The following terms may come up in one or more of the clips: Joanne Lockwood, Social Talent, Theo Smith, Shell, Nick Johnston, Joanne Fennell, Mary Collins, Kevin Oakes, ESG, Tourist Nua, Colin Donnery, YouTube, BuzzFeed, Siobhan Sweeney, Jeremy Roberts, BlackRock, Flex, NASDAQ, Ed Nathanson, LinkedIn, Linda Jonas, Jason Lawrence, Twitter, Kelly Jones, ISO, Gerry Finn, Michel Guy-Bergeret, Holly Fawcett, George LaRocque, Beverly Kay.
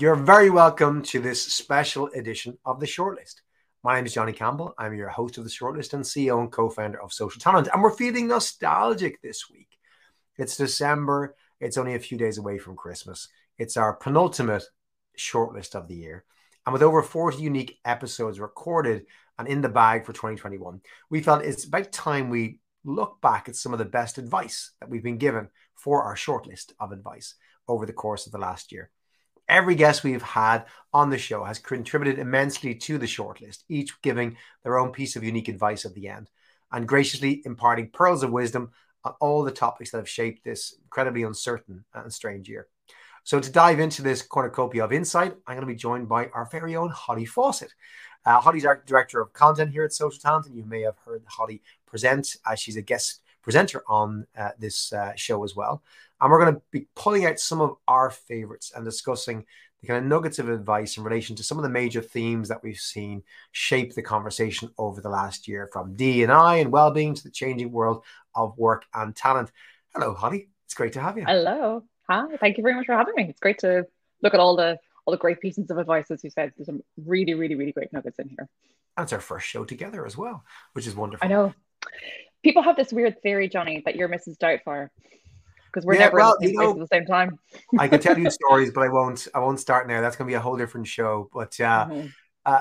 You're very welcome to this special edition of The Shortlist. My name is Johnny Campbell. I'm your host of The Shortlist and CEO and co-founder of Social Talent. And we're feeling nostalgic this week. It's December. It's only a few days away from Christmas. It's our penultimate shortlist of the year. And with over 40 unique episodes recorded and in the bag for 2021, we felt it's about time we look back at some of the best advice that we've been given for our shortlist of advice over the course of the last year. Every guest we've had on the show has contributed immensely to the shortlist, each giving their own piece of unique advice at the end and graciously imparting pearls of wisdom on all the topics that have shaped this incredibly uncertain and strange year. So to dive into this cornucopia of insight, I'm going to be joined by our very own Holly Fawcett. Holly's our director of content here at Social Talent, and you may have heard Holly present as she's a guest presenter on this show as well. And we're going to be pulling out some of our favorites and discussing the kind of nuggets of advice in relation to some of the major themes that we've seen shape the conversation over the last year, from D&I and well-being to the changing world of work and talent. Hello, Holly. It's great to have you. Hello. Hi. Thank you very much for having me. It's great to look at all the great pieces of advice. As you said, there's some really, really, really great nuggets in here. And it's our first show together as well, which is wonderful. I know. People have this weird theory, Johnny, that you're Mrs. Doubtfire because we're never in the same place at the same time. I could tell you stories, but I won't start now. That's going to be a whole different show. But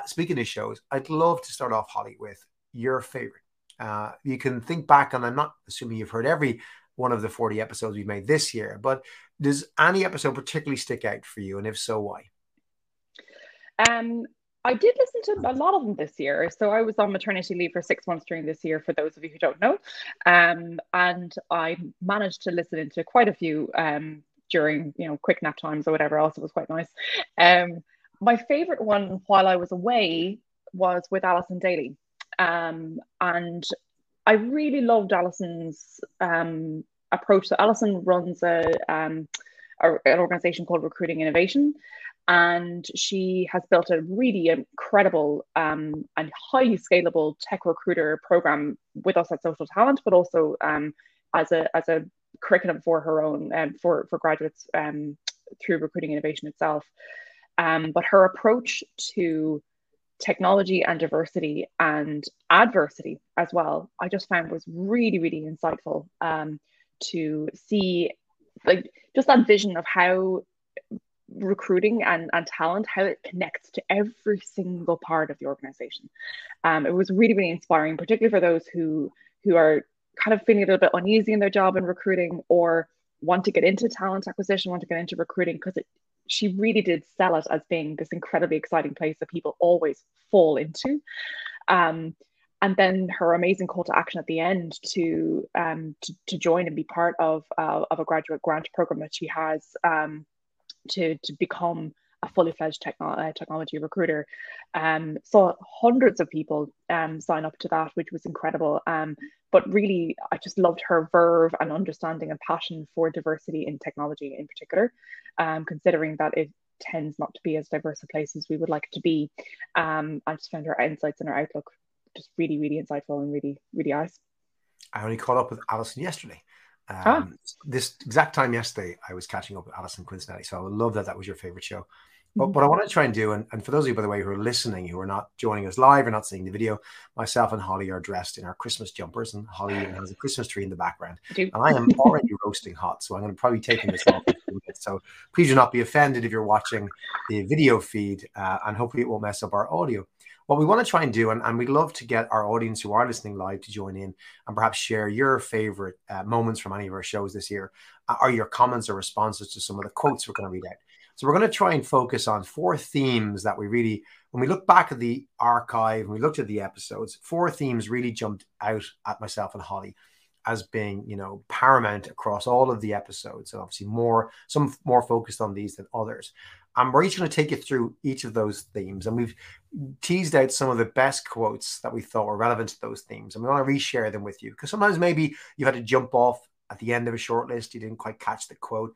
speaking of shows, I'd love to start off, Holly, with your favorite. You can think back, and I'm not assuming you've heard every one of the 40 episodes we've made this year, but does any episode particularly stick out for you? And if so, why? I did listen to a lot of them this year. So I was on maternity leave for 6 months during this year, for those of you who don't know. And I managed to listen into quite a few during, quick nap times or whatever else. It was quite nice. My favorite one while I was away was with Alison Daly. And I really loved Alison's approach. So Alison runs an organization called Recruiting Innovation. And she has built a really incredible and highly scalable tech recruiter program with us at Social Talent, but also as a curriculum for her own and for graduates through Recruiting Innovation itself. But her approach to technology and diversity and adversity as well, I just found was really, really insightful to see, like, just that vision of how recruiting and talent, how it connects to every single part of the organization. It was really, really inspiring, particularly for those who are kind of feeling a little bit uneasy in their job in recruiting, or want to get into talent acquisition, want to get into recruiting, because she really did sell it as being this incredibly exciting place that people always fall into. And then her amazing call to action at the end to join and be part of a graduate grant program that she has to become a fully fledged technology recruiter. Saw hundreds of people sign up to that, which was incredible. But really, I just loved her verve and understanding and passion for diversity in technology in particular, considering that it tends not to be as diverse a place as we would like it to be. I just found her insights and her outlook just really, really insightful and really, really nice. I only caught up with Alison yesterday. This exact time yesterday, I was catching up with Alison Quincinelli. So I would love that was your favorite show. But what I want to try and do, and for those of you, by the way, who are listening, who are not joining us live or not seeing the video, myself and Holly are dressed in our Christmas jumpers, and Holly has a Christmas tree in the background. And I am already roasting hot, so I'm going to probably take this off in a few minutes. So please do not be offended if you're watching the video feed, and hopefully it won't mess up our audio. What we want to try and do, and we'd love to get our audience who are listening live to join in and perhaps share your favorite moments from any of our shows this year, or your comments or responses to some of the quotes we're going to read out. So we're going to try and focus on four themes that we really, when we look back at the archive and we looked at the episodes, four themes really jumped out at myself and Holly as being, paramount across all of the episodes. So obviously some more focused on these than others. And we're each going to take you through each of those themes. And we've teased out some of the best quotes that we thought were relevant to those themes. And we want to reshare them with you, because sometimes maybe you had to jump off at the end of a short list. You didn't quite catch the quote.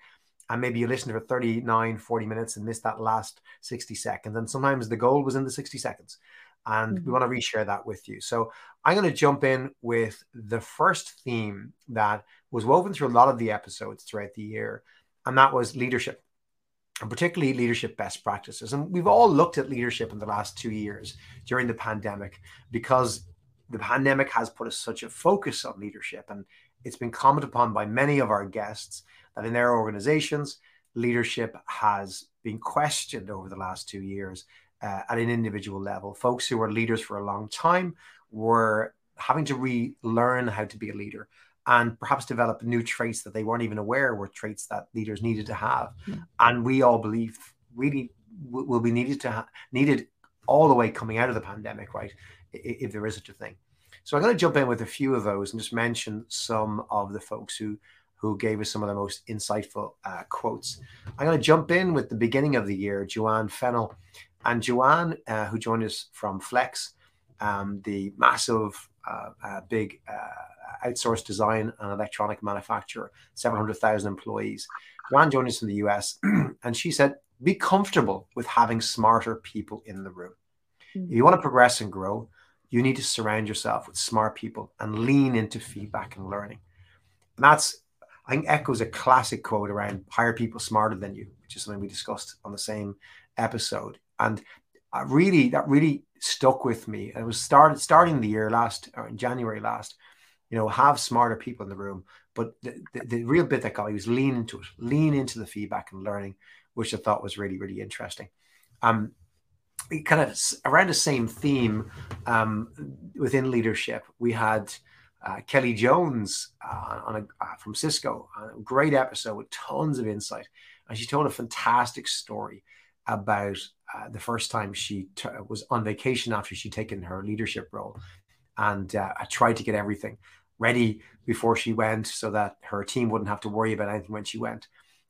And maybe you listened for 39, 40 minutes and missed that last 60 seconds. And sometimes the goal was in the 60 seconds. And we want to reshare that with you. So I'm going to jump in with the first theme that was woven through a lot of the episodes throughout the year. And that was leadership. and particularly leadership best practices. And we've all looked at leadership in the last 2 years during the pandemic, because the pandemic has put us such a focus on leadership. And it's been commented upon by many of our guests that in their organizations, leadership has been questioned over the last 2 years at an individual level. Folks who were leaders for a long time were having to relearn how to be a leader, and perhaps develop new traits that they weren't even aware were traits that leaders needed to have. And we all believe really will be needed all the way coming out of the pandemic, right? If there is such a thing. So I'm going to jump in with a few of those and just mention some of the folks who gave us some of the most insightful quotes. I'm going to jump in with the beginning of the year, Joanne Fennell. And Joanne, who joined us from Flex, the massive, big outsourced design and electronic manufacturer, 700,000 employees. Joanne joined us from the US, and she said, be comfortable with having smarter people in the room. Mm-hmm. If you want to progress and grow, you need to surround yourself with smart people and lean into feedback and learning. And that's, I think, echoes a classic quote around hire people smarter than you, which is something we discussed on the same episode. And that really stuck with me. It was starting the year last, or in January last, you know, have smarter people in the room. But the real bit that got me was lean into it, lean into the feedback and learning, which I thought was really, really interesting. Kind of around the same theme within leadership, we had Kelly Jones from Cisco, a great episode with tons of insight. And she told a fantastic story about the first time she was on vacation after she'd taken her leadership role. And I tried to get everything ready before she went so that her team wouldn't have to worry about anything when she went.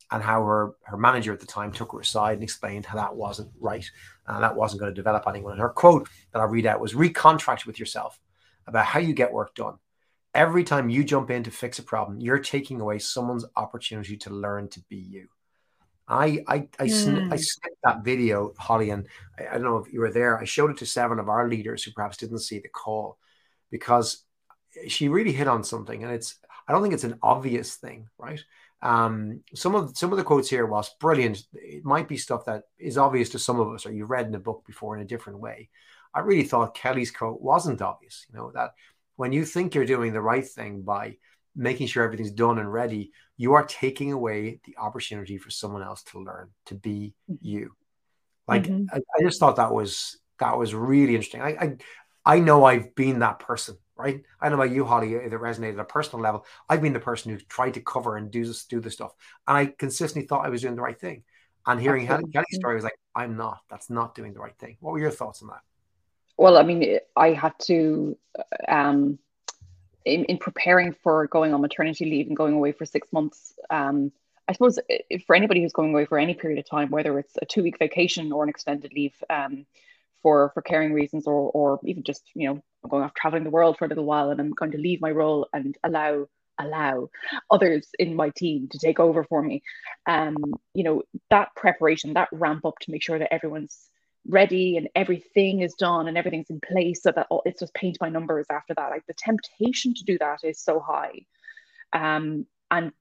And how her manager at the time took her aside and explained how that wasn't right, and that wasn't going to develop anyone. And her quote that I'll read out was, recontract with yourself about how you get work done. Every time you jump in to fix a problem, you're taking away someone's opportunity to learn to be you. I snipped that video, Holly, and I don't know if you were there. I showed it to 7 of our leaders who perhaps didn't see the call, because she really hit on something. And I don't think it's an obvious thing, right? Some of the quotes here, whilst brilliant, it might be stuff that is obvious to some of us, or you've read in a book before in a different way. I really thought Kelly's quote wasn't obvious. You know, that when you think you're doing the right thing by making sure everything's done and ready, you are taking away the opportunity for someone else to learn to be you. Like, mm-hmm. I just thought that was really interesting. I know I've been that person, right? I know about you, Holly, if it resonated on a personal level. I've been the person who tried to cover and do the stuff. And I consistently thought I was doing the right thing. And hearing Kelly's story was like, I'm not. That's not doing the right thing. What were your thoughts on that? Well, I mean, I had to... In preparing for going on maternity leave and going away for 6 months, I suppose for anybody who's going away for any period of time, whether it's a 2-week vacation or an extended leave for caring reasons, or even just, you know, I'm going off traveling the world for a little while and I'm going to leave my role and allow others in my team to take over for me. You know, that preparation, that ramp up to make sure that everyone's ready and everything is done and everything's in place, so that it's just paint by numbers after that. Like, the temptation to do that is so high, and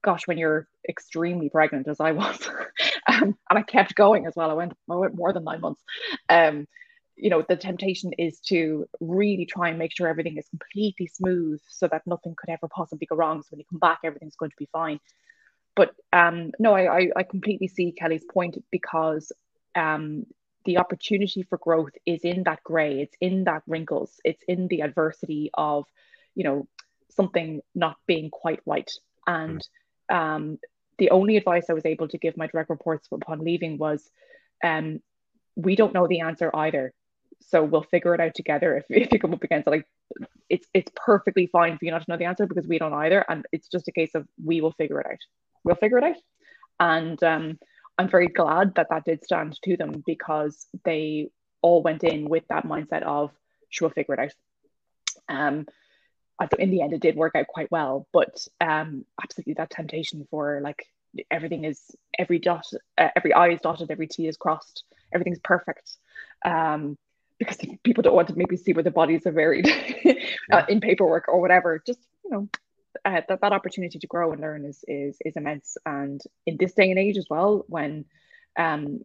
gosh, when you're extremely pregnant, as I was, and I kept going as well, I went more than 9 months, you know, the temptation is to really try and make sure everything is completely smooth so that nothing could ever possibly go wrong, so when you come back everything's going to be fine. But no, I completely see Kelly's point, because the opportunity for growth is in that gray, it's in that wrinkles, it's in the adversity of, you know, something not being quite right. And the only advice I was able to give my direct reports upon leaving was, we don't know the answer either, so we'll figure it out together. If you come up against it, like, it's perfectly fine for you not to know the answer, because we don't either. And it's just a case of, we will figure it out. We'll figure it out. And I'm very glad that did stand to them, because they all went in with that mindset of, sure, we'll figure it out. In the end, it did work out quite well, but absolutely that temptation for, like, everything is, every dot, every I is dotted, every T is crossed, everything's perfect. Because people don't want to maybe see where the bodies are varied in paperwork or whatever. Just, you know, that opportunity to grow and learn is immense. And in this day and age as well, when when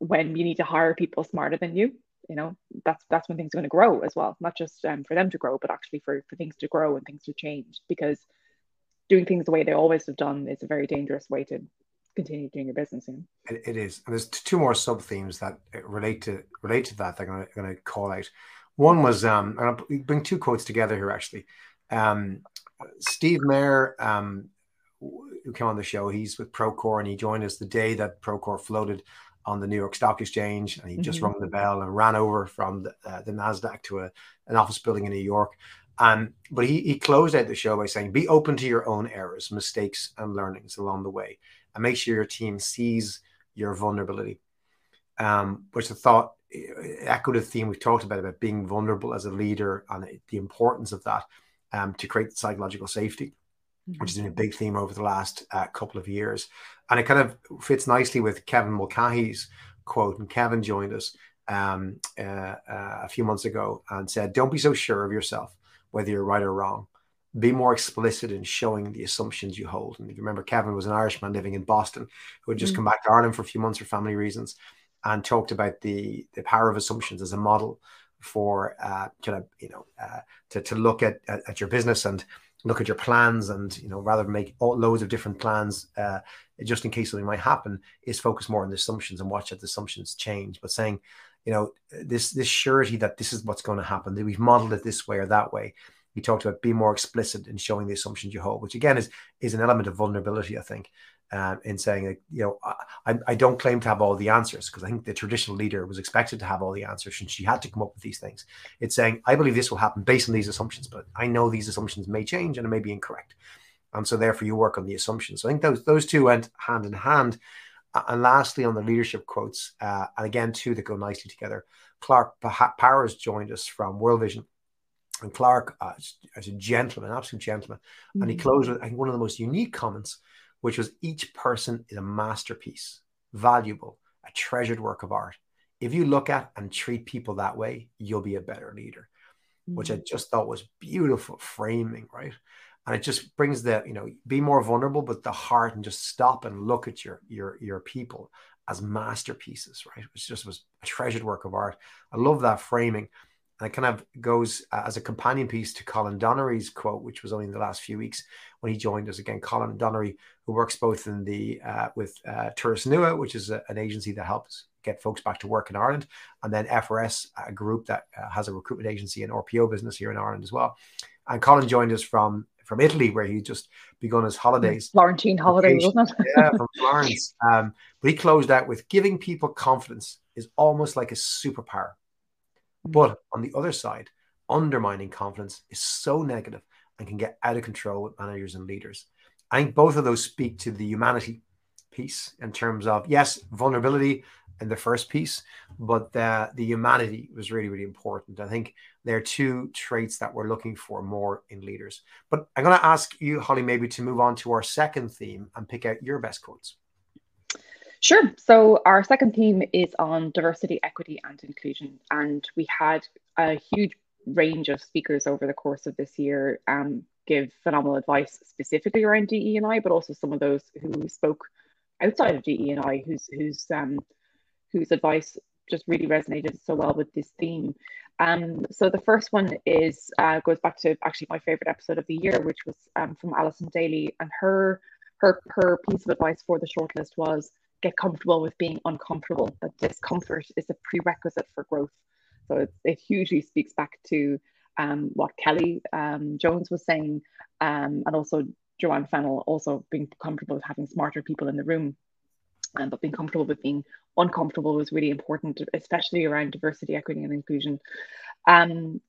you need to hire people smarter than you, you know, that's when things are going to grow as well. Not just for them to grow, but actually for things to grow and things to change, because doing things the way they always have done is a very dangerous way to continue doing your business. It is. And there's two more sub themes that relate to that that I'm going to call out. One was, and I'll bring two quotes together here, actually. Steve Mayer, who came on the show, he's with Procore, and he joined us the day that Procore floated on the New York Stock Exchange, and he just rung the bell and ran over from the NASDAQ to an office building in New York. But he closed out the show by saying, be open to your own errors, mistakes, and learnings along the way, and make sure your team sees your vulnerability, which I thought echoed a theme we've talked about being vulnerable as a leader and the importance of that to create psychological safety, which has been a big theme over the last couple of years. And it kind of fits nicely with Kevin Mulcahy's quote. And Kevin joined us a few months ago and said, don't be so sure of yourself, whether you're right or wrong. Be more explicit in showing the assumptions you hold. And if you remember, Kevin was an Irishman living in Boston who had just come back to Ireland for a few months for family reasons, and talked about the power of assumptions as a model for to look at your business and look at your plans, and rather than make loads of different plans just in case something might happen, is focus more on the assumptions and watch that the assumptions change. But saying, this surety that this is what's going to happen, that we've modeled it this way or that way. We talked about being more explicit in showing the assumptions you hold, which again is an element of vulnerability, I think, in saying that I don't claim to have all the answers, because I think the traditional leader was expected to have all the answers and she had to come up with these things. It's saying, I believe this will happen based on these assumptions, but I know these assumptions may change and it may be incorrect. And so therefore you work on the assumptions. So I think those two went hand in hand. And lastly, on the leadership quotes, and again, two that go nicely together, Clark Powers joined us from World Vision. And Clark, as a gentleman, absolute gentleman, and he closed with, I think, one of the most unique comments, which was, each person is a masterpiece, valuable, a treasured work of art. If you look at and treat people that way, you'll be a better leader, which I just thought was beautiful framing, right? And it just brings the, be more vulnerable, but the heart, and just stop and look at your people as masterpieces, right? Which just was a treasured work of art. I love that framing. And it kind of goes as a companion piece to Colin Donnery's quote, which was only in the last few weeks when he joined us. Again, Colin Donnery, who works both in with Tourist Nua, which is an agency that helps get folks back to work in Ireland, and then FRS, a group that has a recruitment agency and RPO business here in Ireland as well. And Colin joined us from Italy, where he'd just begun his holidays. Florentine holiday, wasn't it? Yeah, from Florence. But he closed out with, giving people confidence is almost like a superpower. But on the other side, undermining confidence is so negative and can get out of control with managers and leaders. I think both of those speak to the humanity piece in terms of, yes, vulnerability in the first piece, but the humanity was really, really important. I think there are two traits that we're looking for more in leaders. But I'm going to ask you, Holly, maybe to move on to our second theme and pick out your best quotes. Sure. So our second theme is on diversity, equity, and inclusion. And we had a huge range of speakers over the course of this year give phenomenal advice specifically around DE&I, but also some of those who spoke outside of DE&I, whose advice just really resonated so well with this theme. So the first one is goes back to actually my favorite episode of the year, which was from Alison Daly, and her piece of advice for the shortlist was, get comfortable with being uncomfortable, that discomfort is a prerequisite for growth. So it hugely speaks back to what Kelly Jones was saying, and also Joanne Fennell, also being comfortable with having smarter people in the room, but being comfortable with being uncomfortable was really important, especially around diversity, equity, and inclusion. Matthew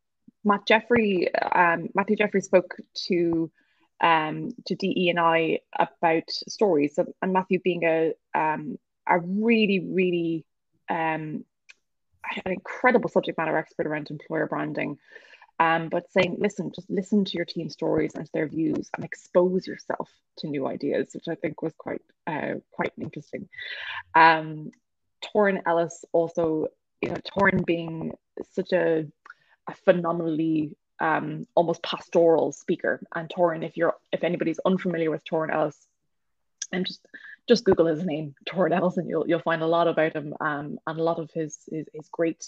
Jeffrey spoke to DE&I about stories, and Matthew being a really an incredible subject matter expert around employer branding, but saying, just listen to your team stories and to their views and expose yourself to new ideas, which I think was quite interesting. Torrin Ellis also, Torrin being such a phenomenally almost pastoral speaker. And Torrin, if anybody's unfamiliar with Torrin Ellis, and just just Google his name, Torrin Ellis, and you'll find a lot about him, and a lot of his great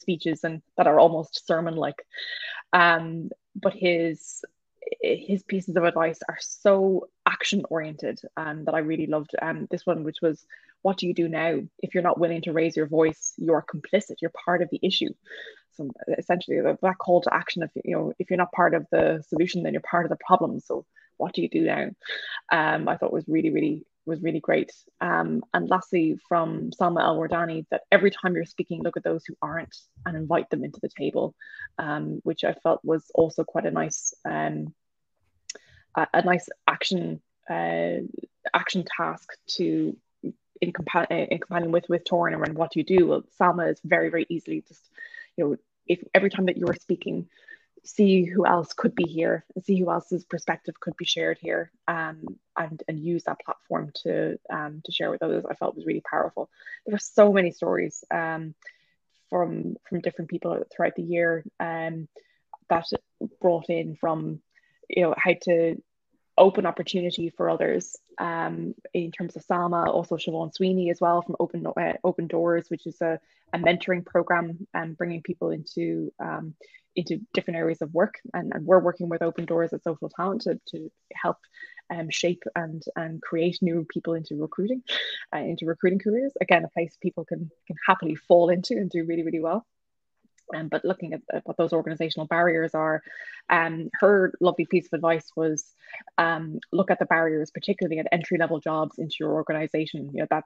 speeches, and that are almost sermon-like. But his pieces of advice are so action-oriented, that I really loved. This one, which was, what do you do now? If you're not willing to raise your voice, you're complicit, you're part of the issue. So essentially that call to action, if you're not part of the solution, then you're part of the problem. So what do you do now? I thought was really great. And lastly, from Salma El Wardani, that every time you're speaking, look at those who aren't and invite them into the table, which I felt was also quite a nice action task to in companion with Torrin around what you do. Well, Salma is very easily just, if every time that you are speaking, see who else could be here, see who else's perspective could be shared here, and use that platform to share with others. I felt was really powerful. There were so many stories from different people throughout the year that brought in from how to open opportunity for others, in terms of Salma, also Siobhan Sweeney as well from Open Doors, which is a mentoring program, and bringing people into different areas of work, and we're working with Open Doors at Social Talent to help shape and create new people into recruiting careers. Again, a place people can happily fall into and do really well. But looking at what those organizational barriers are, her lovely piece of advice was, look at the barriers, particularly at entry-level jobs into your organization. That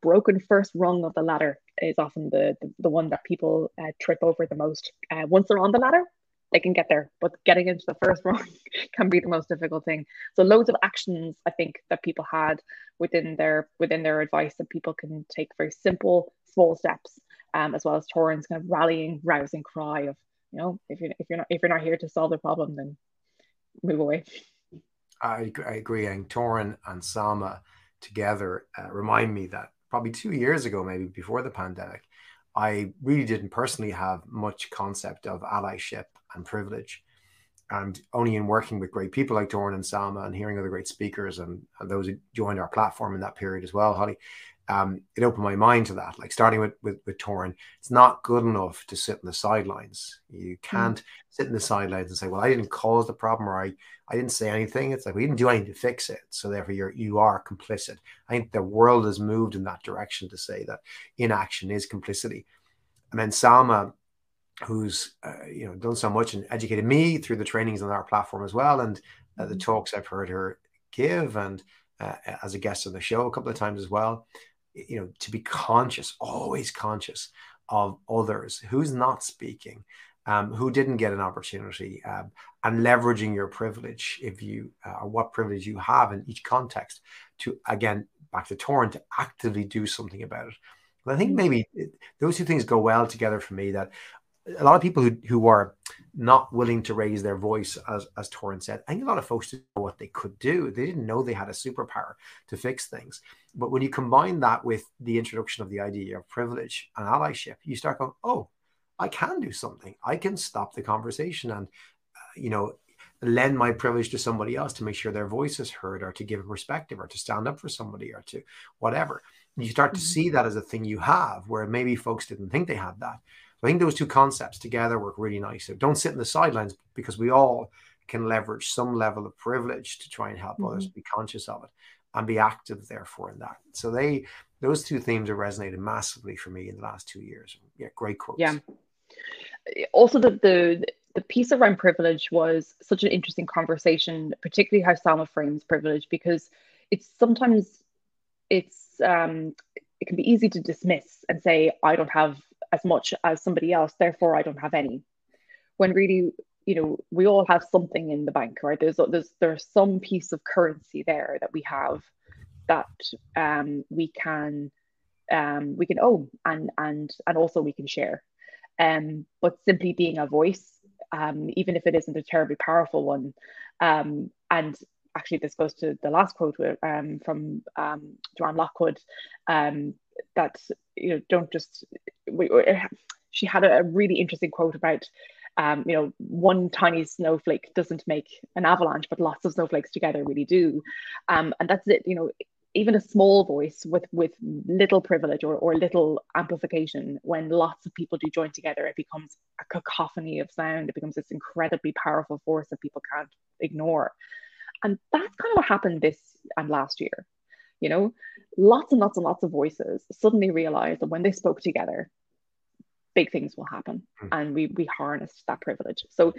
broken first rung of the ladder is often the one that people trip over the most. Once they're on the ladder, they can get there, but getting into the first rung can be the most difficult thing. So loads of actions, I think, that people had within their advice that people can take, very simple, small steps. As well as Torrin's kind of rousing cry of, if you're not here to solve the problem, then move away. I agree, and Torrin and Salma together remind me that probably 2 years ago, maybe before the pandemic, I really didn't personally have much concept of allyship and privilege, and only in working with great people like Torrin and Salma and hearing other great speakers and those who joined our platform in that period as well, Holly. It opened my mind to that, like starting with Torrin. It's not good enough to sit on the sidelines. You can't sit in the sidelines and say, well, I didn't cause the problem, or I didn't say anything. It's like, we didn't do anything to fix it, so therefore you are complicit. I think the world has moved in that direction to say that inaction is complicity. And then Salma, who's done so much and educated me through the trainings on our platform as well, and the talks I've heard her give, and as a guest on the show a couple of times as well, to be conscious, always conscious of others, who's not speaking, who didn't get an opportunity, and leveraging your privilege, if you or what privilege you have in each context, to, again, back to Torrin, to actively do something about it. But I think maybe those two things go well together for me, that a lot of people who are not willing to raise their voice, as Torrin said, I think a lot of folks didn't know what they could do. They didn't know they had a superpower to fix things. But when you combine that with the introduction of the idea of privilege and allyship, you start going, oh, I can do something. I can stop the conversation and, lend my privilege to somebody else to make sure their voice is heard, or to give a perspective, or to stand up for somebody, or to whatever. And you start to see that as a thing you have, where maybe folks didn't think they had that. So I think those two concepts together work really nicely. So don't sit in the sidelines, because we all can leverage some level of privilege to try and help others, be conscious of it and be active, therefore, in that. So those two themes have resonated massively for me in the last 2 years. Yeah, great quotes. Yeah. Also, the piece around privilege was such an interesting conversation, particularly how Salma frames privilege, because it can be easy to dismiss and say, I don't have as much as somebody else, therefore I don't have any. When really, we all have something in the bank, right? There's some piece of currency there that we have, that we can own and also we can share. But simply being a voice, even if it isn't a terribly powerful one, and actually this goes to the last quote from Joanne Lockwood, that don't just. She had a really interesting quote about one tiny snowflake doesn't make an avalanche, but lots of snowflakes together really do, and that's it. even a small voice with little privilege or little amplification, when lots of people do join together, it becomes a cacophony of sound. It becomes this incredibly powerful force that people can't ignore. And that's kind of what happened this and last year. You know, lots and lots and lots of voices suddenly realized that when they spoke together, big things will happen. And we harnessed that privilege. So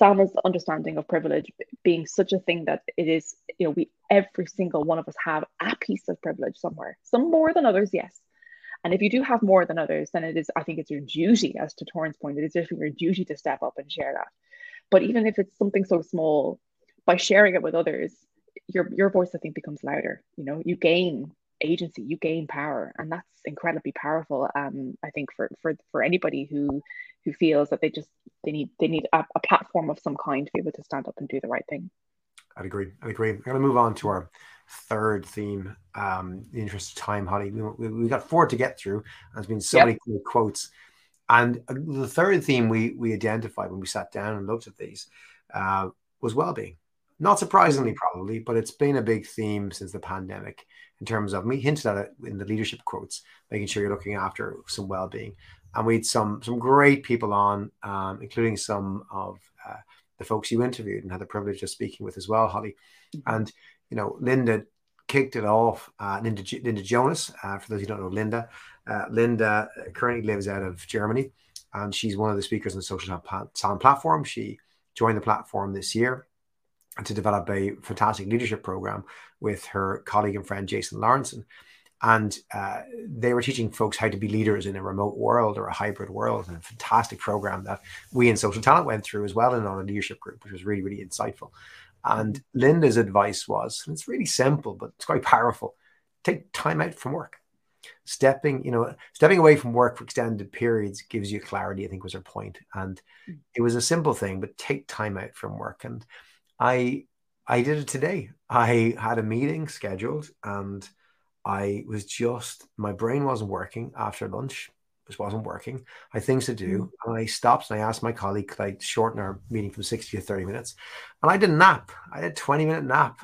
Salma's understanding of privilege being such a thing that it is, you know, we, every single one of us have a piece of privilege somewhere, some more than others, yes. And if you do have more than others, then it is, I think it's your duty, as to Torrin's point, it is just your duty to step up and share that. But even if it's something so small, by sharing it with others, your voice, I think, becomes louder. You know, you gain agency, you gain power, and that's incredibly powerful. I think for anybody who feels that they need a platform of some kind to be able to stand up and do the right thing. I'd agree. I'm going to move on to our third theme. In the interest of time, Holly, we've got four to get through. There's been so many cool quotes, and the third theme we identified when we sat down and looked at these was well-being. Not surprisingly, probably, but it's been a big theme since the pandemic in terms of, we hinted at it in the leadership quotes, making sure you're looking after some well-being. And we had some great people on, including some of the folks you interviewed and had the privilege of speaking with as well, Holly. And, you know, Linda kicked it off, Linda Jonas, for those who don't know Linda. Linda currently lives out of Germany, and she's one of the speakers on the Social Talent platform. She joined the platform this year to develop a fantastic leadership program with her colleague and friend, Jason Lawrence. And they were teaching folks how to be leaders in a remote world or a hybrid world. And a fantastic program that we in Social Talent went through as well in our leadership group, which was really, really insightful. And Linda's advice was, and it's really simple, but it's quite powerful, take time out from work. Stepping away from work for extended periods gives you clarity, I think was her point. And it was a simple thing, but take time out from work. And I did it today. I had a meeting scheduled and my brain wasn't working after lunch. It wasn't working. I had things to do. And I stopped and I asked my colleague, could I shorten our meeting from 60 to 30 minutes? And I did a nap. I had a 20-minute nap.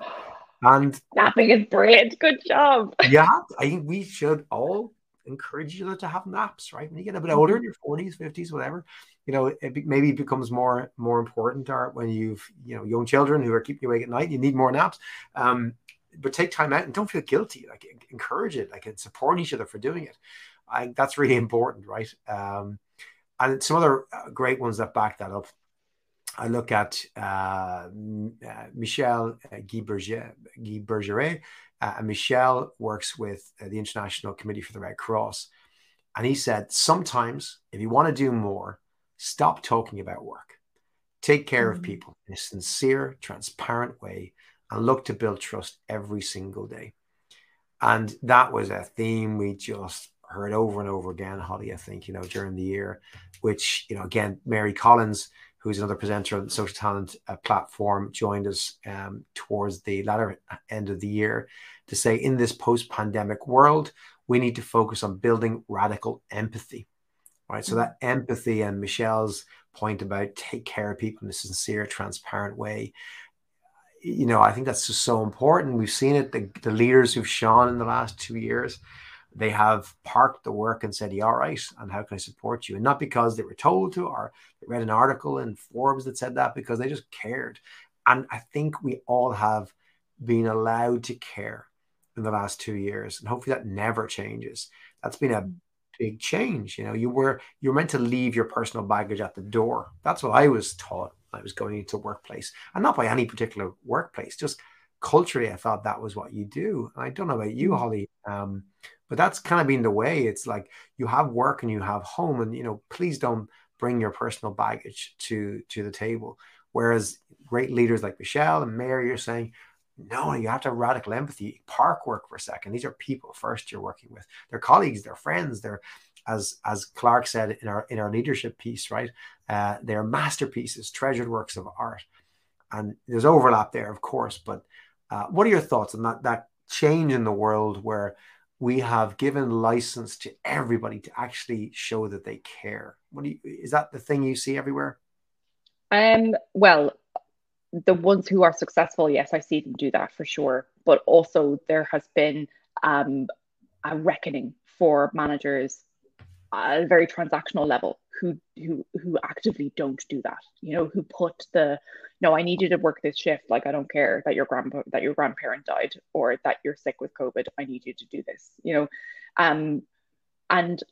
And napping is brilliant. Good job. Yeah. I think we should all encourage each other to have naps, right? When you get a bit older, in your 40s, 50s, whatever, you know, maybe it becomes more important, or when you've, you know, young children who are keeping you awake at night, you need more naps. But take time out and don't feel guilty. Like, encourage it. Like, support each other for doing it. That's really important, right? And some other great ones that back that up. I look at Michel Guy-Bergeret. And Michel works with the International Committee for the Red Cross. And he said, sometimes if you want to do more, stop talking about work. Take care of people in a sincere, transparent way, and look to build trust every single day. And that was a theme we just heard over and over again, Holly, I think, you know, during the year, which, you know, again, Mary Collins, who's another presenter on the Social Talent platform, joined us towards the latter end of the year to say, in this post-pandemic world, we need to focus on building radical empathy, right? So that empathy and Michelle's point about take care of people in a sincere, transparent way, you know, I think that's just so important. We've seen it, the leaders who've shone in the last 2 years, they have parked the work and said, yeah, all right, and how can I support you? And not because they were told to, or they read an article in Forbes that said that, because they just cared. And I think we all have been allowed to care in the last 2 years. And hopefully that never changes. That's been a big change. You know, you're meant to leave your personal baggage at the door. That's what I was taught when I was going into a workplace, and not by any particular workplace, just culturally, I thought that was what you do. And I don't know about you, Holly, but that's kind of been the way. It's like you have work and you have home, and, you know, please don't bring your personal baggage to the table. Whereas great leaders like Michel and Mary are saying, no, you have to have radical empathy. Park work for a second. These are people first you're working with. They're colleagues, they're friends, they're, as Clark said in our leadership piece, right? They're masterpieces, treasured works of art. And there's overlap there, of course, but what are your thoughts on that change in the world where we have given license to everybody to actually show that they care? Is that the thing you see everywhere? Well, the ones who are successful, yes, I see them do that for sure. But also there has been a reckoning for managers at a very transactional level who actively don't do that, you know, who put the, no, I need you to work this shift. Like, I don't care that your grandparent died or that you're sick with COVID. I need you to do this, you know. And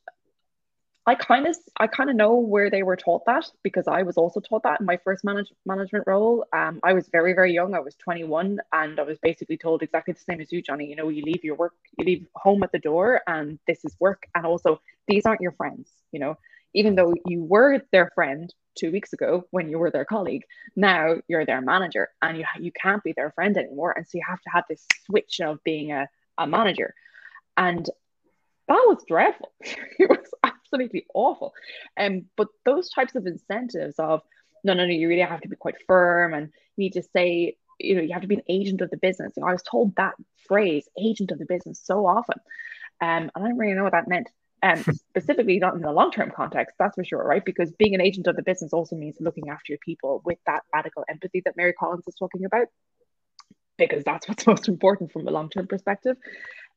I kind of know where they were taught that, because I was also taught that in my first management role. I was very, very young. I was 21, and I was basically told exactly the same as you, Johnny. You know, you leave home at the door, and this is work. And also, these aren't your friends, you know, even though you were their friend 2 weeks ago when you were their colleague, now you're their manager, and you can't be their friend anymore. And so you have to have this switch of being a manager. And that was dreadful. It was absolutely awful. But those types of incentives of, no, you really have to be quite firm, and you need to say, you know, you have to be an agent of the business. You know, I was told that phrase, agent of the business, so often. And I didn't really know what that meant. Specifically not in the long-term context, that's for sure, right? Because being an agent of the business also means looking after your people with that radical empathy that Mary Collins is talking about, because that's what's most important from a long-term perspective.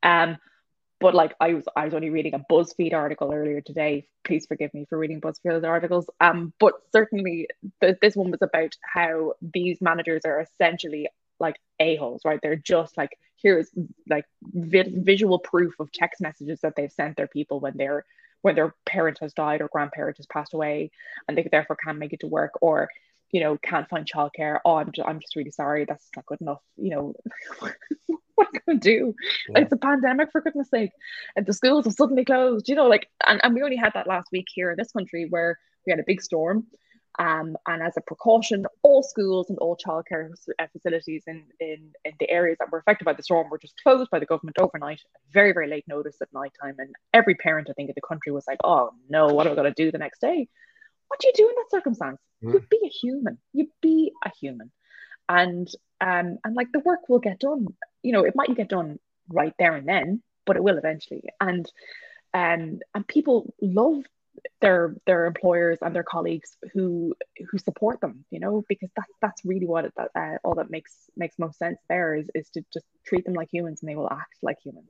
But like, I was only reading a BuzzFeed article earlier today. Please forgive me for reading BuzzFeed articles. But certainly this one was about how these managers are essentially like a-holes, right? They're just like, here's like visual proof of text messages that they've sent their people when their parent has died or grandparent has passed away, and they therefore can't make it to work, or, you know, can't find childcare. Oh, I'm just really sorry. That's not good enough. You know, what are you going to do? Yeah. It's a pandemic, for goodness sake. And the schools have suddenly closed, you know, like, and we only had that last week here in this country, where we had a big storm. And as a precaution, all schools and all childcare facilities in the areas that were affected by the storm were just closed by the government overnight, very, very late notice at night time. And every parent, I think, in the country was like, oh no, what am I going to do the next day? What do you do in that circumstance? Mm. You be a human. And like, the work will get done. You know, it mightn't get done right there and then, but it will eventually. And people love their employers and their colleagues who support them, you know, because that's really what all that makes most sense there is to just treat them like humans, and they will act like humans,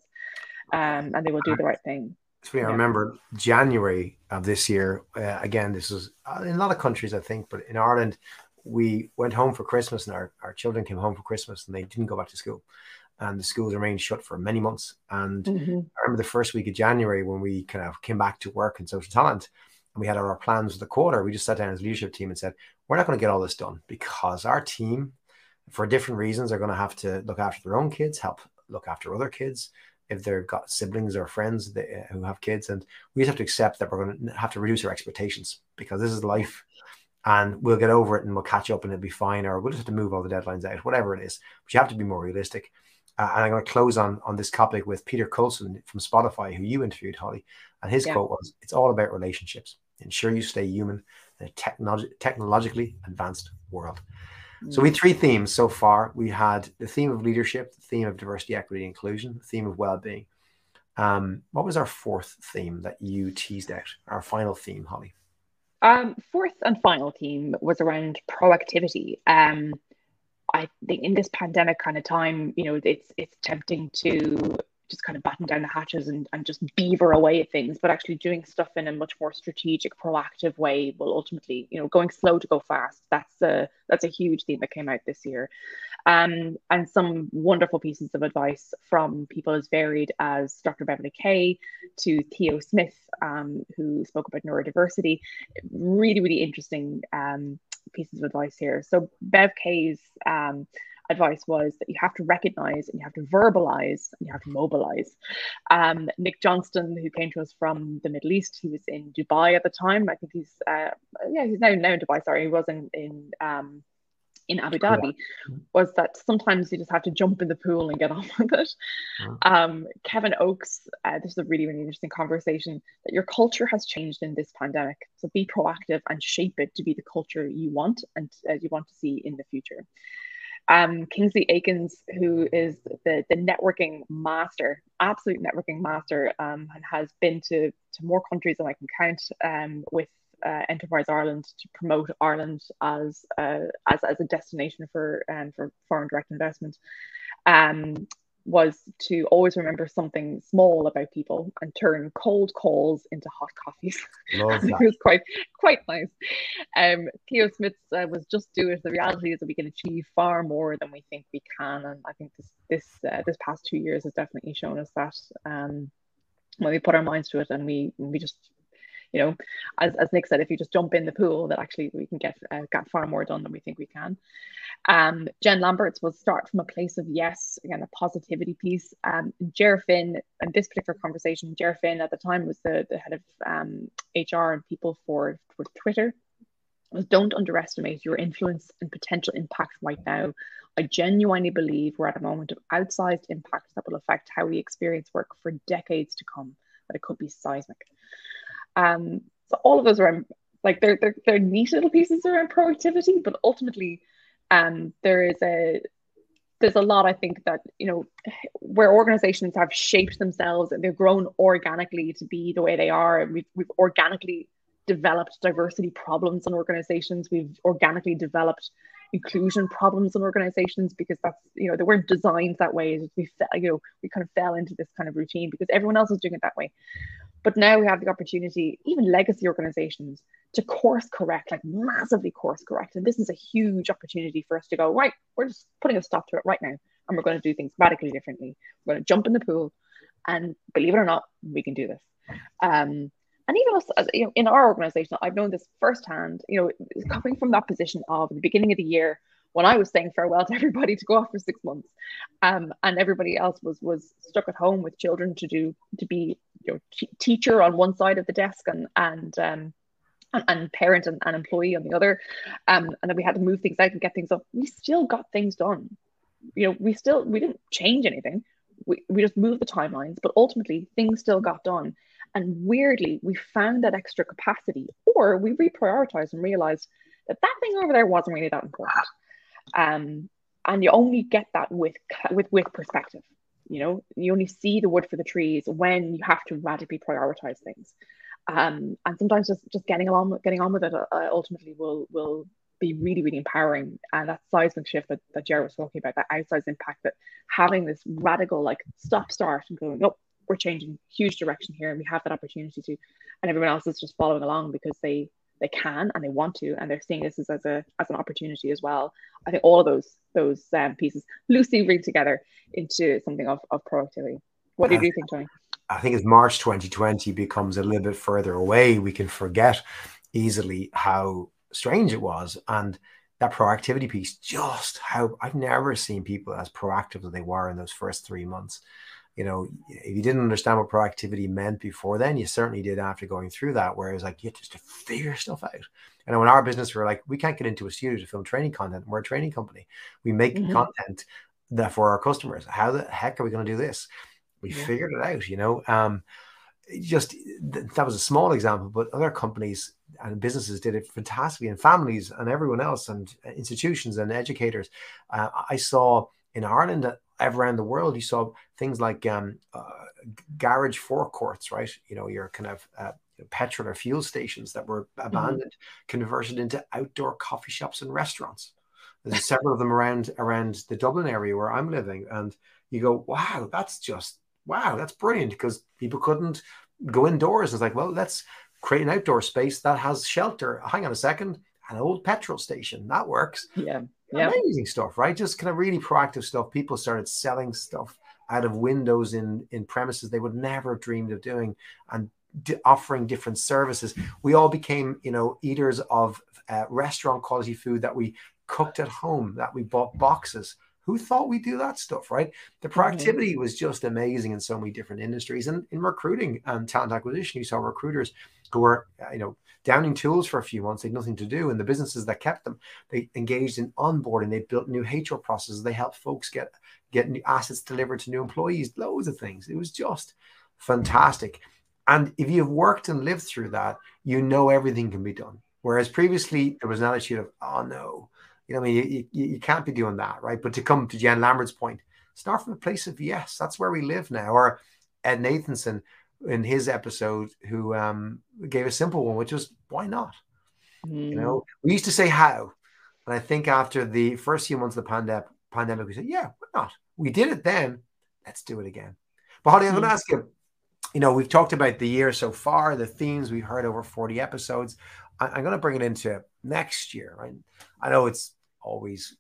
and they will do the right thing. So, yeah. I remember January of this year, again, this was in a lot of countries, I think, but in Ireland, we went home for Christmas, and our children came home for Christmas, and they didn't go back to school. And the schools remained shut for many months. And mm-hmm. I remember the first week of January, when we kind of came back to work in Social Talent, and we had our plans for the quarter, we just sat down as a leadership team and said, we're not going to get all this done, because our team, for different reasons, are going to have to look after their own kids, help look after other kids, if they've got siblings or friends who have kids. And we just have to accept that we're going to have to reduce our expectations, because this is life. And we'll get over it, and we'll catch up, and it'll be fine. Or we'll just have to move all the deadlines out, whatever it is. But you have to be more realistic. And I'm going to close on this topic with Peter Coulson from Spotify, who you interviewed, Holly. And his quote was, it's all about relationships. Ensure you stay human in a technologically advanced world. Mm. So we had three themes so far. We had the theme of leadership, the theme of diversity, equity, inclusion, the theme of well-being. What was our fourth theme that you teased out, our final theme, Holly? Fourth and final theme was around proactivity. I think in this pandemic kind of time, you know, it's tempting to just kind of batten down the hatches and just beaver away at things, but actually doing stuff in a much more strategic, proactive way will ultimately, you know, going slow to go fast. That's a huge theme that came out this year. And some wonderful pieces of advice from people as varied as Dr. Beverly Kay to Theo Smith, who spoke about neurodiversity. Really, really interesting pieces of advice here. So Bev Kay's advice was that you have to recognize, and you have to verbalize, and you have to mobilize. Nick Johnston, who came to us from the Middle East, he was in Dubai at the time. I think he's now in Dubai. Sorry, he was in Abu Dhabi. Yeah. Was that sometimes you just have to jump in the pool and get on with it. Yeah. Kevin Oakes, this is a really, really interesting conversation, that your culture has changed in this pandemic. So be proactive and shape it to be the culture you want and you want to see in the future. Kingsley Akins, who is the networking master, absolute networking master, and has been to more countries than I can count with Enterprise Ireland to promote Ireland as a destination for foreign direct investment, was to always remember something small about people and turn cold calls into hot coffees. It was quite nice. Theo Smith was just do it. The reality is that we can achieve far more than we think we can, and I think this past 2 years has definitely shown us that when we put our minds to it and we just, you know, as Nick said, if you just jump in the pool, that actually we can get far more done than we think we can. Jen Lambert's will start from a place of yes, again, a positivity piece. Gerry Finn, in this particular conversation, Gerry Finn at the time was the head of HR and people for Twitter, was don't underestimate your influence and potential impact right now. I genuinely believe we're at a moment of outsized impact that will affect how we experience work for decades to come, but it could be seismic. So all of those are like they're neat little pieces around productivity, but ultimately there's a lot, I think, that, you know, where organizations have shaped themselves and they've grown organically to be the way they are, and we've organically developed diversity problems in organizations, we've organically developed inclusion problems in organizations, because that's, you know, they weren't designed that way. We kind of fell into this kind of routine because everyone else was doing it that way. But now we have the opportunity, even legacy organizations, to course correct, like massively course correct. And this is a huge opportunity for us to go, right, we're just putting a stop to it right now. And we're going to do things radically differently. We're going to jump in the pool. And believe it or not, we can do this. And even us, you know, in our organization, I've known this firsthand, you know, coming from that position of the beginning of the year, when I was saying farewell to everybody to go off for 6 months, and everybody else was stuck at home with children to be, you know, teacher on one side of the desk and parent and employee on the other, and then we had to move things out and get things up. We still got things done, you know. We didn't change anything. We just moved the timelines, but ultimately things still got done. And weirdly, we found that extra capacity, or we reprioritized and realized that thing over there wasn't really that important. And you only get that with perspective. You know, you only see the wood for the trees when you have to radically prioritize things. And sometimes just getting on with it ultimately will be really, really empowering. And that seismic shift that Jerry was talking about, that outsized impact, that having this radical like stop start and going, nope, we're changing huge direction here, and we have that opportunity to, and everyone else is just following along because they can and they want to, and they're seeing this as an opportunity as well. I think all of those pieces loosely ring together into something of productivity. What do you think, Tony? I think as March 2020 becomes a little bit further away, we can forget easily how strange it was, and that proactivity piece, just how I've never seen people as proactive as they were in those first 3 months. You know, if you didn't understand what proactivity meant before then, you certainly did after going through that, where it was like, you just to figure stuff out. And in our business, we're like, we can't get into a studio to film training content. We're a training company. We make content that for our customers. How the heck are we going to do this? We figured it out, you know. That was a small example, but other companies and businesses did it fantastically, and families and everyone else and institutions and educators. I saw in Ireland, around the world, you saw things like garage forecourts, right? You know, your kind of petrol or fuel stations that were abandoned, converted into outdoor coffee shops and restaurants. There's several of them around the Dublin area where I'm living, and you go, wow, that's brilliant, because people couldn't go indoors. It's like, well, let's create an outdoor space that has shelter. Hang on a second, an old petrol station that works. Yeah. Yep. Amazing stuff, right? Just kind of really proactive stuff. People started selling stuff out of windows in premises they would never have dreamed of doing, and offering different services. We all became, you know, eaters of restaurant quality food that we cooked at home, that we bought boxes. Who thought we'd do that stuff, right? The proactivity was just amazing in so many different industries. And in recruiting and talent acquisition, you saw recruiters who were, you know, downing tools for a few months. They had nothing to do. And the businesses that kept them, they engaged in onboarding. They built new HR processes. They helped folks get new assets delivered to new employees, loads of things. It was just fantastic. And if you've worked and lived through that, you know everything can be done. Whereas previously, there was an attitude of, oh, no. You know, I mean, you can't be doing that, right? But to come to Jen Lambert's point, start from a place of yes, that's where we live now. Or Ed Nathanson, in his episode who gave a simple one, which was, why not? Mm. You know, we used to say how, and I think after the first few months of the pandemic, we said, yeah, why not? We did it then. Let's do it again. But Holly, I'm going to ask you, you know, we've talked about the year so far, the themes we heard over 40 episodes. I'm going to bring it into next year. Right? I know it's always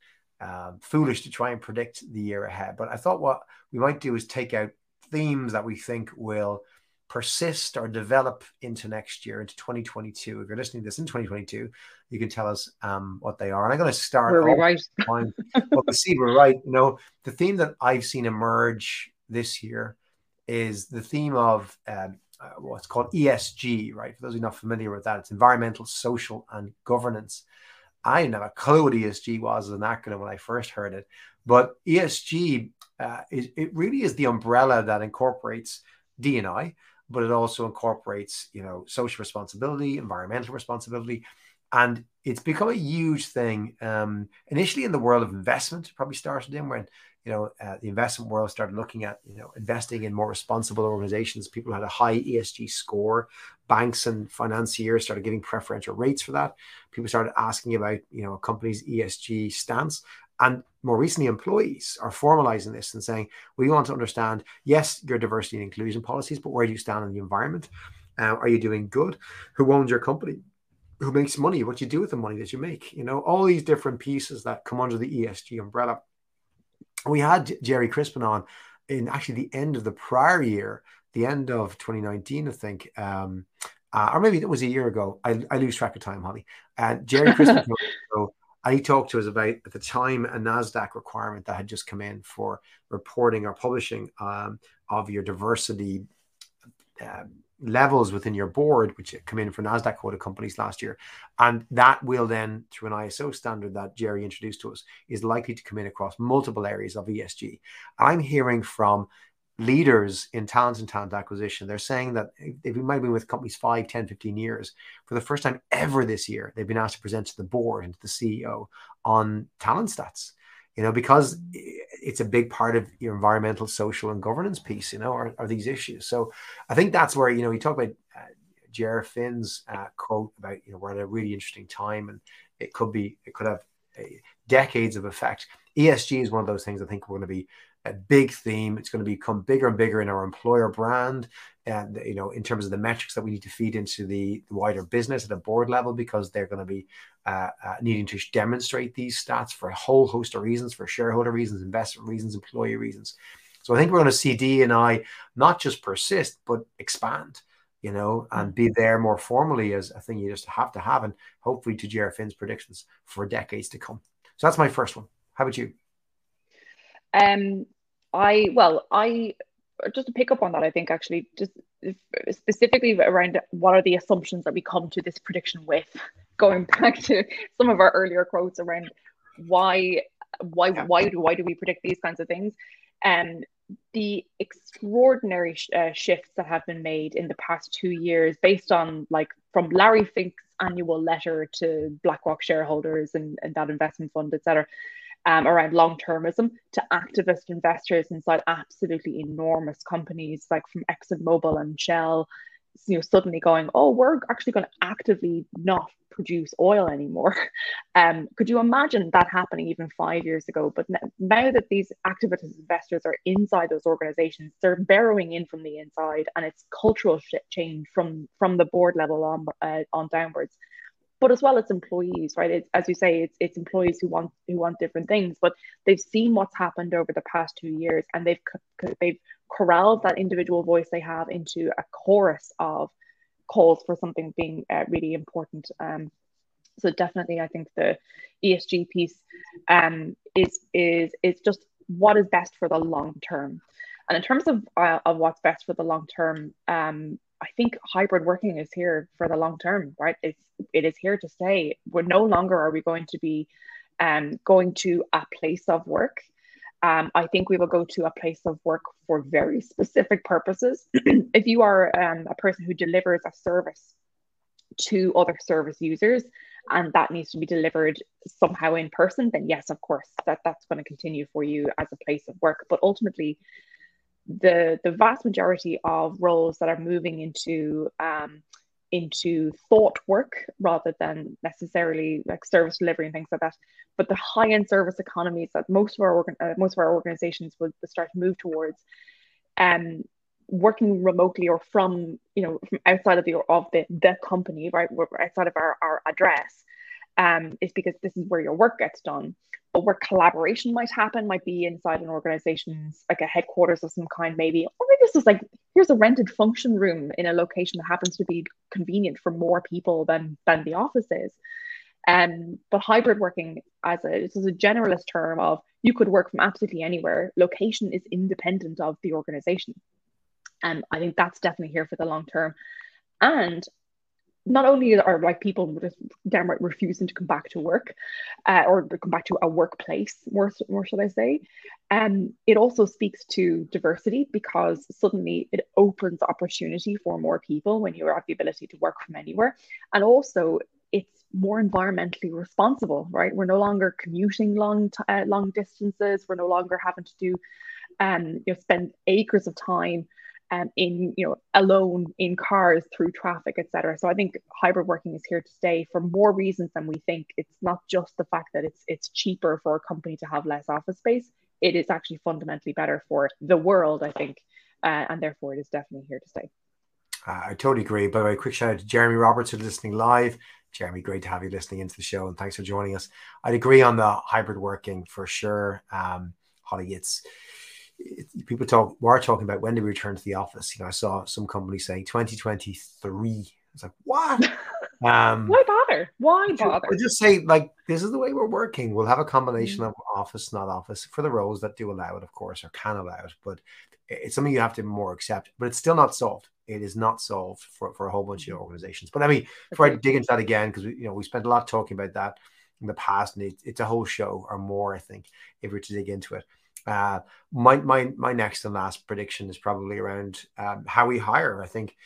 foolish to try and predict the year ahead, but I thought what we might do is take out themes that we think will persist or develop into next year, into 2022. If you're listening to this in 2022, you can tell us what they are. And I'm going to start. Were we right? Well, the seed we're right. You know, the theme that I've seen emerge this year is the theme of what's called ESG, right? For those who are not familiar with that, it's environmental, social, and governance. I didn't have a clue what ESG was as an acronym when I first heard it, but ESG, it really is the umbrella that incorporates D&I, but it also incorporates, you know, social responsibility, environmental responsibility, and it's become a huge thing. Initially in the world of investment, it probably started in when, you know, the investment world started looking at, you know, investing in more responsible organizations. People had a high ESG score. Banks and financiers started giving preferential rates for that. People started asking about, you know, a company's ESG stance. And more recently, employees are formalizing this and saying, we want to understand, yes, your diversity and inclusion policies, but where do you stand on the environment? Are you doing good? Who owns your company? Who makes money? What do you do with the money that you make? You know, all these different pieces that come under the ESG umbrella. We had Jerry Crispin on in actually the end of the prior year, the end of 2019, I think, or maybe it was a year ago. I lose track of time, Holly. Jerry Crispin, and he talked to us about, at the time, a NASDAQ requirement that had just come in for reporting or publishing of your diversity levels within your board, which come in for NASDAQ quota companies last year. And that will then, through an ISO standard that Jerry introduced to us, is likely to come in across multiple areas of ESG. I'm hearing from leaders in talent and talent acquisition. They're saying that they might have been with companies 5, 10, 15 years. For the first time ever this year, they've been asked to present to the board and to the CEO on talent stats. You know, because it's a big part of your environmental, social, and governance piece, you know, are these issues. So I think that's where, you know, you talk about Gerry Finn's quote about, you know, we're at a really interesting time and it could have decades of effect. ESG is one of those things I think we're going to be a big theme. It's going to become bigger and bigger in our employer brand. And, you know, in terms of the metrics that we need to feed into the wider business at a board level, because they're going to be needing to demonstrate these stats for a whole host of reasons, for shareholder reasons, investment reasons, employee reasons. So I think we're going to see D&I not just persist, but expand, you know, and be there more formally as a thing you just have to have, and hopefully to Gerry Finn's predictions for decades to come. So that's my first one. How about you? I just to pick up on that, I think actually just specifically around what are the assumptions that we come to this prediction with, going back to some of our earlier quotes around why do we predict these kinds of things, and the extraordinary shifts that have been made in the past 2 years based on, like, from Larry Fink's annual letter to BlackRock shareholders and that investment fund, etc. Around long-termism, to activist investors inside absolutely enormous companies, like from ExxonMobil and Shell, you know, suddenly going, oh, we're actually going to actively not produce oil anymore. Could you imagine that happening even 5 years ago? But now that these activist investors are inside those organizations, they're burrowing in from the inside, and it's cultural change from the board level on downwards. But as well, it's employees, right? It's, as you say, it's employees who want different things, but they've seen what's happened over the past 2 years, and they've corralled that individual voice they have into a chorus of calls for something being really important. So definitely, I think the ESG piece is just what is best for the long term. And in terms of what's best for the long term, I think hybrid working is here for the long term, right? It is here to stay. We're no longer are we going to be going to a place of work. I think we will go to a place of work for very specific purposes. If you are a person who delivers a service to other service users, and that needs to be delivered somehow in person, then yes, of course, that's going to continue for you as a place of work. But ultimately, the vast majority of roles that are moving into thought work rather than necessarily like service delivery and things like that. But the high-end service economies that most of our organizations will start to move towards, working remotely or from outside of the company, right? We're outside of our address, is because this is where your work gets done. But where collaboration might be inside an organization's like a headquarters of some kind, maybe, or maybe this is like, here's a rented function room in a location that happens to be convenient for more people than the office is. But hybrid working this is a generalist term of you could work from absolutely anywhere. Location is independent of the organization. And I think that's definitely here for the long term. And not only are like people just downright refusing to come back to work, or come back to a workplace, more should I say, it also speaks to diversity, because suddenly it opens opportunity for more people when you have the ability to work from anywhere. And also it's more environmentally responsible, right? We're no longer commuting long distances. We're no longer having to do, spend acres of time alone in cars through traffic, etc. So I think hybrid working is here to stay for more reasons than we think. It's not just the fact that it's cheaper for a company to have less office space. It is actually fundamentally better for the world, I think, and therefore it is definitely here to stay. I totally agree. By the way, quick shout out to Jeremy Roberts who's listening live. Jeremy, great to have you listening into the show, and thanks for joining us. I'd agree on the hybrid working for sure. Holly, people were talking about when do we return to the office. I saw some companies saying 2023. It's like, what? Why bother? We'll just say, like, this is the way we're working. We'll have a combination of office, not office, for the roles that do allow it, of course, or can allow it. But it's something you have to more accept. But it's still not solved. It is not solved for a whole bunch of organizations. But I mean, before I dig into that again, because we spent a lot talking about that in the past, and it's a whole show or more, I think, if we were to dig into it. My next and last prediction is probably around how we hire. I think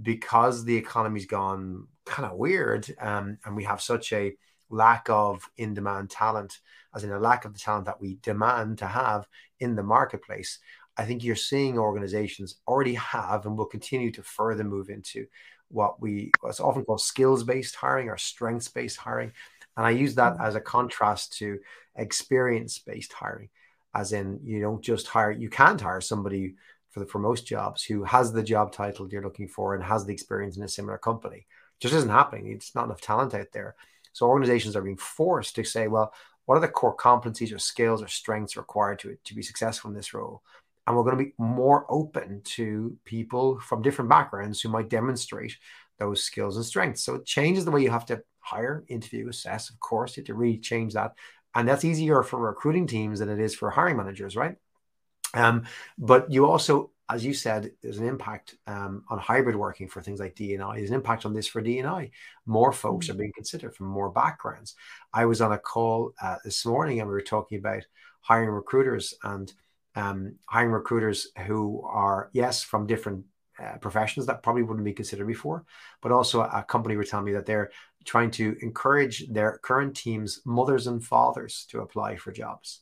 because the economy's gone kind of weird, and we have such a lack of in-demand talent, as in a lack of the talent that we demand to have in the marketplace, I think you're seeing organizations already have and will continue to further move into what's often called skills-based hiring or strengths-based hiring. And I use that as a contrast to experience-based hiring. As in, you can't hire somebody for most jobs who has the job title you're looking for and has the experience in a similar company. It just isn't happening. It's not enough talent out there. So organizations are being forced to say, well, what are the core competencies or skills or strengths required to be successful in this role? And we're going to be more open to people from different backgrounds who might demonstrate those skills and strengths. So it changes the way you have to hire, interview, assess. Of course, you have to really change that. And that's easier for recruiting teams than it is for hiring managers, right? But you also, as you said, there's an impact on hybrid working for things like D&I. There's an impact on this for D&I. More folks are being considered from more backgrounds. I was on a call this morning, and we were talking about hiring recruiters and hiring recruiters who are, yes, from different professions that probably wouldn't be considered before, but also a company were telling me that they're trying to encourage their current team's mothers and fathers to apply for jobs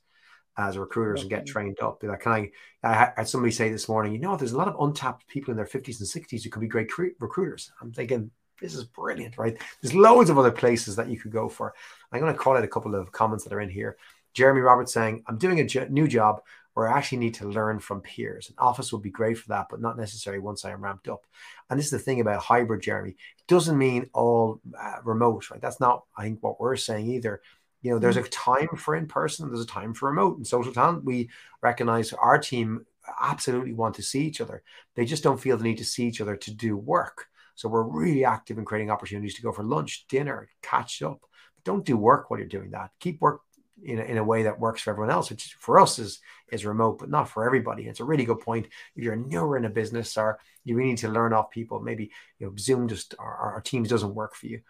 as recruiters and get trained up. They're like, I had somebody say this morning, there's a lot of untapped people in their 50s and 60s who could be great recruiters. I'm thinking, this is brilliant, right? There's loads of other places that you could go for. I'm going to call out a couple of comments that are in here. Jeremy Roberts saying, I'm doing a new job where I actually need to learn from peers. An office would be great for that, but not necessary once I am ramped up. And this is the thing about hybrid, Jeremy. It doesn't mean all remote, right? That's not, I think, what we're saying either. There's a time for in-person, there's a time for remote. And Social Talent, we recognize our team absolutely want to see each other. They just don't feel the need to see each other to do work. So we're really active in creating opportunities to go for lunch, dinner, catch up. But don't do work while you're doing that. Keep work in a way that works for everyone else, which for us is remote, but not for everybody. It's a really good point. If you're newer in a business or you really need to learn off people, maybe Zoom just or Teams doesn't work for you.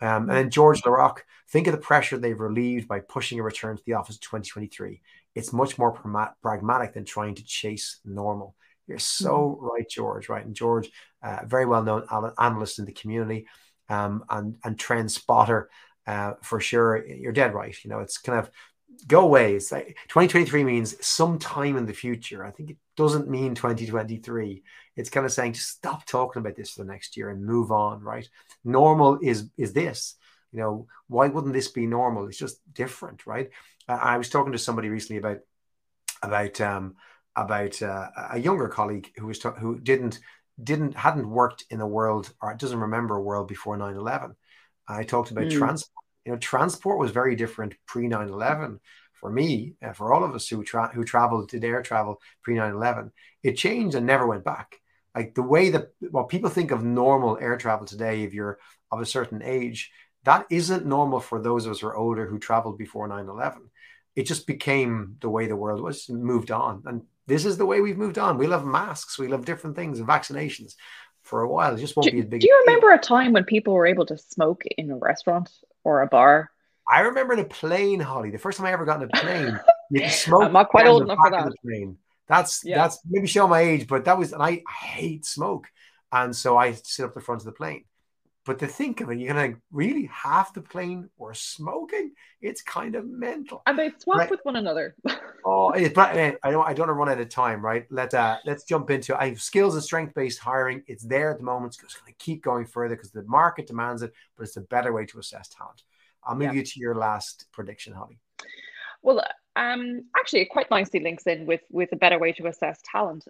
And then George LaRocque, think of the pressure they've relieved by pushing a return to the office in 2023. It's much more pragmatic than trying to chase normal. You're so right, George, right? And George, very well-known analyst in the community and trend spotter, for sure. You're dead right. It's kind of go away. It's like 2023 means sometime in the future. I think it doesn't mean 2023. It's kind of saying just stop talking about this for the next year and move on, right? Normal is this. You know, why wouldn't this be normal? It's just different, right? I was talking to somebody recently about a younger colleague who was hadn't worked in a world, or doesn't remember a world before 9/11. I talked about transport. You know, transport was very different pre 9/11 for me, for all of us who traveled, did air travel pre 9/11. It changed and never went back. Like the way that people think of normal air travel today, if you're of a certain age, that isn't normal for those of us who are older who traveled before 9/11. It just became the way the world was, moved on. And this is the way we've moved on. We'll have masks, we'll have different things and vaccinations for a while. It just won't be as big. Do you remember a time when people were able to smoke in a restaurant or a bar? I remember in a plane, Holly. The first time I ever got in a plane, you could smoke. I'm not quite old enough for that. That's maybe showing my age, but that was, and I hate smoke. And so I sit up the front of the plane. But to think of it, you're going to really half the plane were smoking. It's kind of mental. And they swap with one another. I don't want to run out of time, right? Let's jump into skills and strength-based hiring. It's there at the moment. It's going to keep going further because the market demands it, but it's a better way to assess talent. I'll move you to your last prediction, Holly. Well, actually, it quite nicely links in with a better way to assess talent.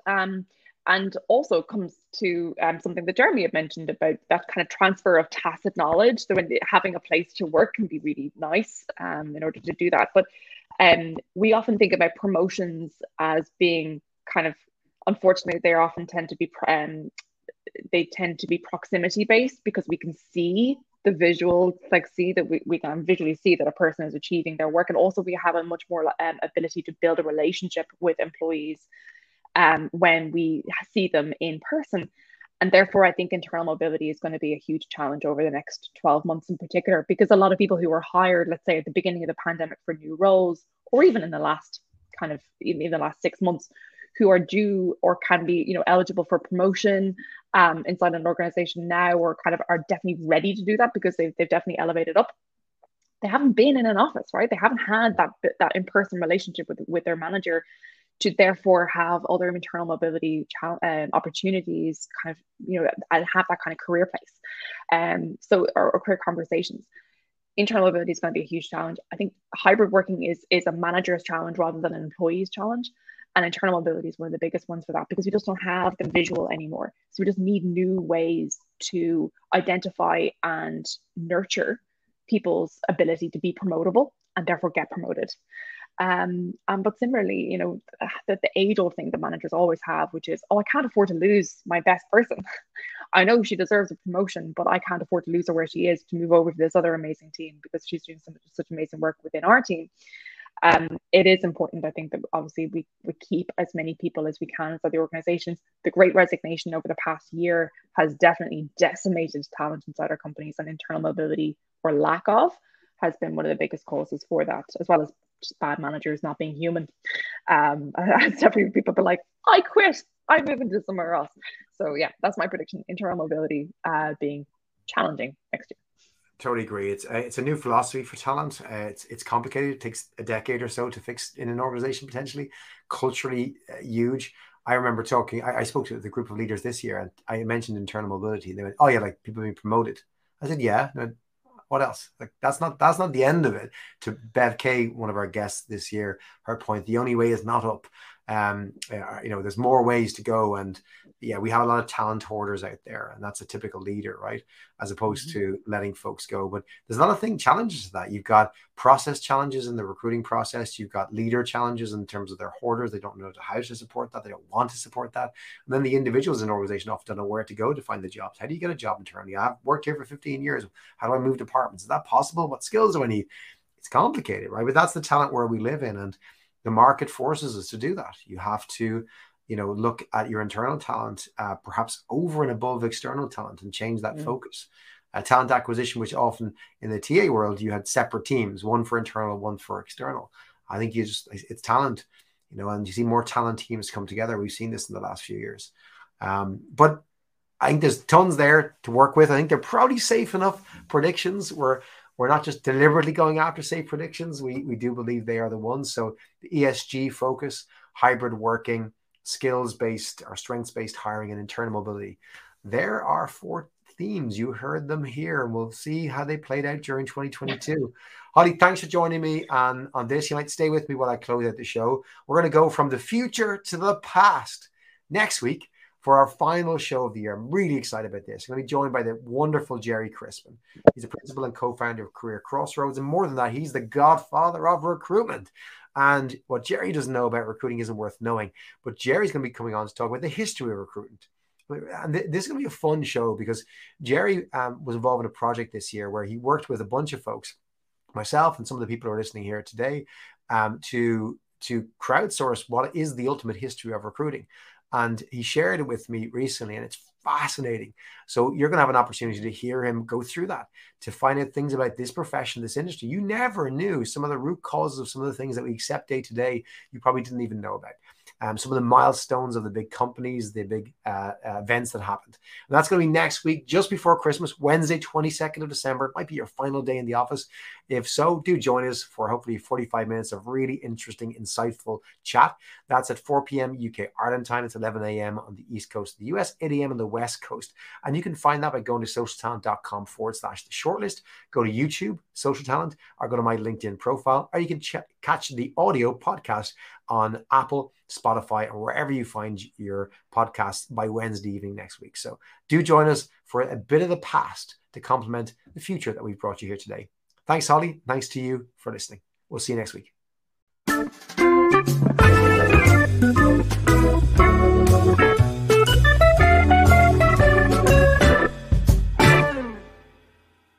And also comes to something that Jeremy had mentioned about that kind of transfer of tacit knowledge. So when having a place to work can be really nice in order to do that. But we often think about promotions as being kind of, unfortunately, they often tend to be, proximity based, because we can see the visual, we can visually see that a person is achieving their work. And also we have a much more ability to build a relationship with employees when we see them in person. And therefore, I think internal mobility is going to be a huge challenge over the next 12 months in particular, because a lot of people who were hired, let's say at the beginning of the pandemic for new roles, or even in the last last 6 months, who are due or can be eligible for promotion inside an organization now, or kind of are definitely ready to do that because they've definitely elevated up. They haven't been in an office, right? They haven't had that in-person relationship with their manager, to therefore have other internal mobility opportunities, kind of, and have that kind of career place. Or career conversations. Internal mobility is going to be a huge challenge. I think hybrid working is a manager's challenge rather than an employee's challenge. And internal mobility is one of the biggest ones for that, because we just don't have the visual anymore. So we just need new ways to identify and nurture people's ability to be promotable and therefore get promoted. But similarly, the age-old thing that managers always have, which is, I can't afford to lose my best person. I know she deserves a promotion, but I can't afford to lose her where she is to move over to this other amazing team because she's doing such amazing work within our team. It is important, I think, that obviously we keep as many people as we can inside the organizations. The Great Resignation over the past year has definitely decimated talent inside our companies, and internal mobility, or lack of, has been one of the biggest causes for that, as well as just bad managers not being human. Definitely people be like, I quit, I'm moving to somewhere else. So yeah, that's my prediction. Internal mobility being challenging next year. Totally agree. It's a new philosophy for talent. It's complicated. It takes a decade or so to fix in an organization, potentially culturally huge. I remember I spoke to the group of leaders this year, and I mentioned internal mobility, and they went, oh yeah, like people being promoted. I said, yeah. What else? Like that's not the end of it. To Bev Kay, one of our guests this year, her point: the only way is not up. There's more ways to go, and yeah, we have a lot of talent hoarders out there, and that's a typical leader, right? As opposed to letting folks go. But there's another thing, challenges to that. You've got process challenges in the recruiting process. You've got leader challenges in terms of their hoarders. They don't know how to support that. They don't want to support that. And then the individuals in an organization often don't know where to go to find the jobs. How do you get a job internally? I've worked here for 15 years. How do I move departments? Is that possible? What skills do I need? It's complicated, right? But that's the talent world we live in, and the market forces us to do that. You have to, look at your internal talent, perhaps over and above external talent, and change that focus. Talent acquisition, which often in the TA world, you had separate teams, one for internal, one for external. I think it's talent, and you see more talent teams come together. We've seen this in the last few years. But I think there's tons there to work with. I think they're probably safe enough predictions. We're We're not just deliberately going after safe predictions. We do believe they are the ones. So the ESG focus, hybrid working, skills-based or strengths-based hiring, and internal mobility. There are four themes. You heard them here, and we'll see how they played out during 2022. Holly, thanks for joining me on this. You might stay with me while I close out the show. We're going to go from the future to the past next week for our final show of the year. I'm really excited about this. I'm going to be joined by the wonderful Jerry Crispin. He's a principal and co-founder of Career Crossroads. And more than that, he's the godfather of recruitment. And what Jerry doesn't know about recruiting isn't worth knowing. But Jerry's going to be coming on to talk about the history of recruitment. And this is going to be a fun show because Jerry was involved in a project this year where he worked with a bunch of folks, myself and some of the people who are listening here today, to crowdsource what is the ultimate history of recruiting. And he shared it with me recently, and it's fascinating. So you're going to have an opportunity to hear him go through that, to find out things about this profession, this industry. You never knew some of the root causes of some of the things that we accept day to day. You probably didn't even know about. Some of the milestones of the big companies, the big events that happened. And that's going to be next week, just before Christmas, Wednesday, 22nd of December. It might be your final day in the office. If so, do join us for hopefully 45 minutes of really interesting, insightful chat. That's at 4 p.m. UK Ireland time. It's 11 a.m. on the East Coast of the US, 8 a.m. on the West Coast. And you can find that by going to socialtalent.com/the shortlist. Go to YouTube, Social Talent, or go to my LinkedIn profile, or you can catch the audio podcast on Apple, Spotify, or wherever you find your podcast by Wednesday evening next week. So do join us for a bit of the past to complement the future that we've brought you here today. Thanks, Holly. Thanks to you for listening. We'll see you next week.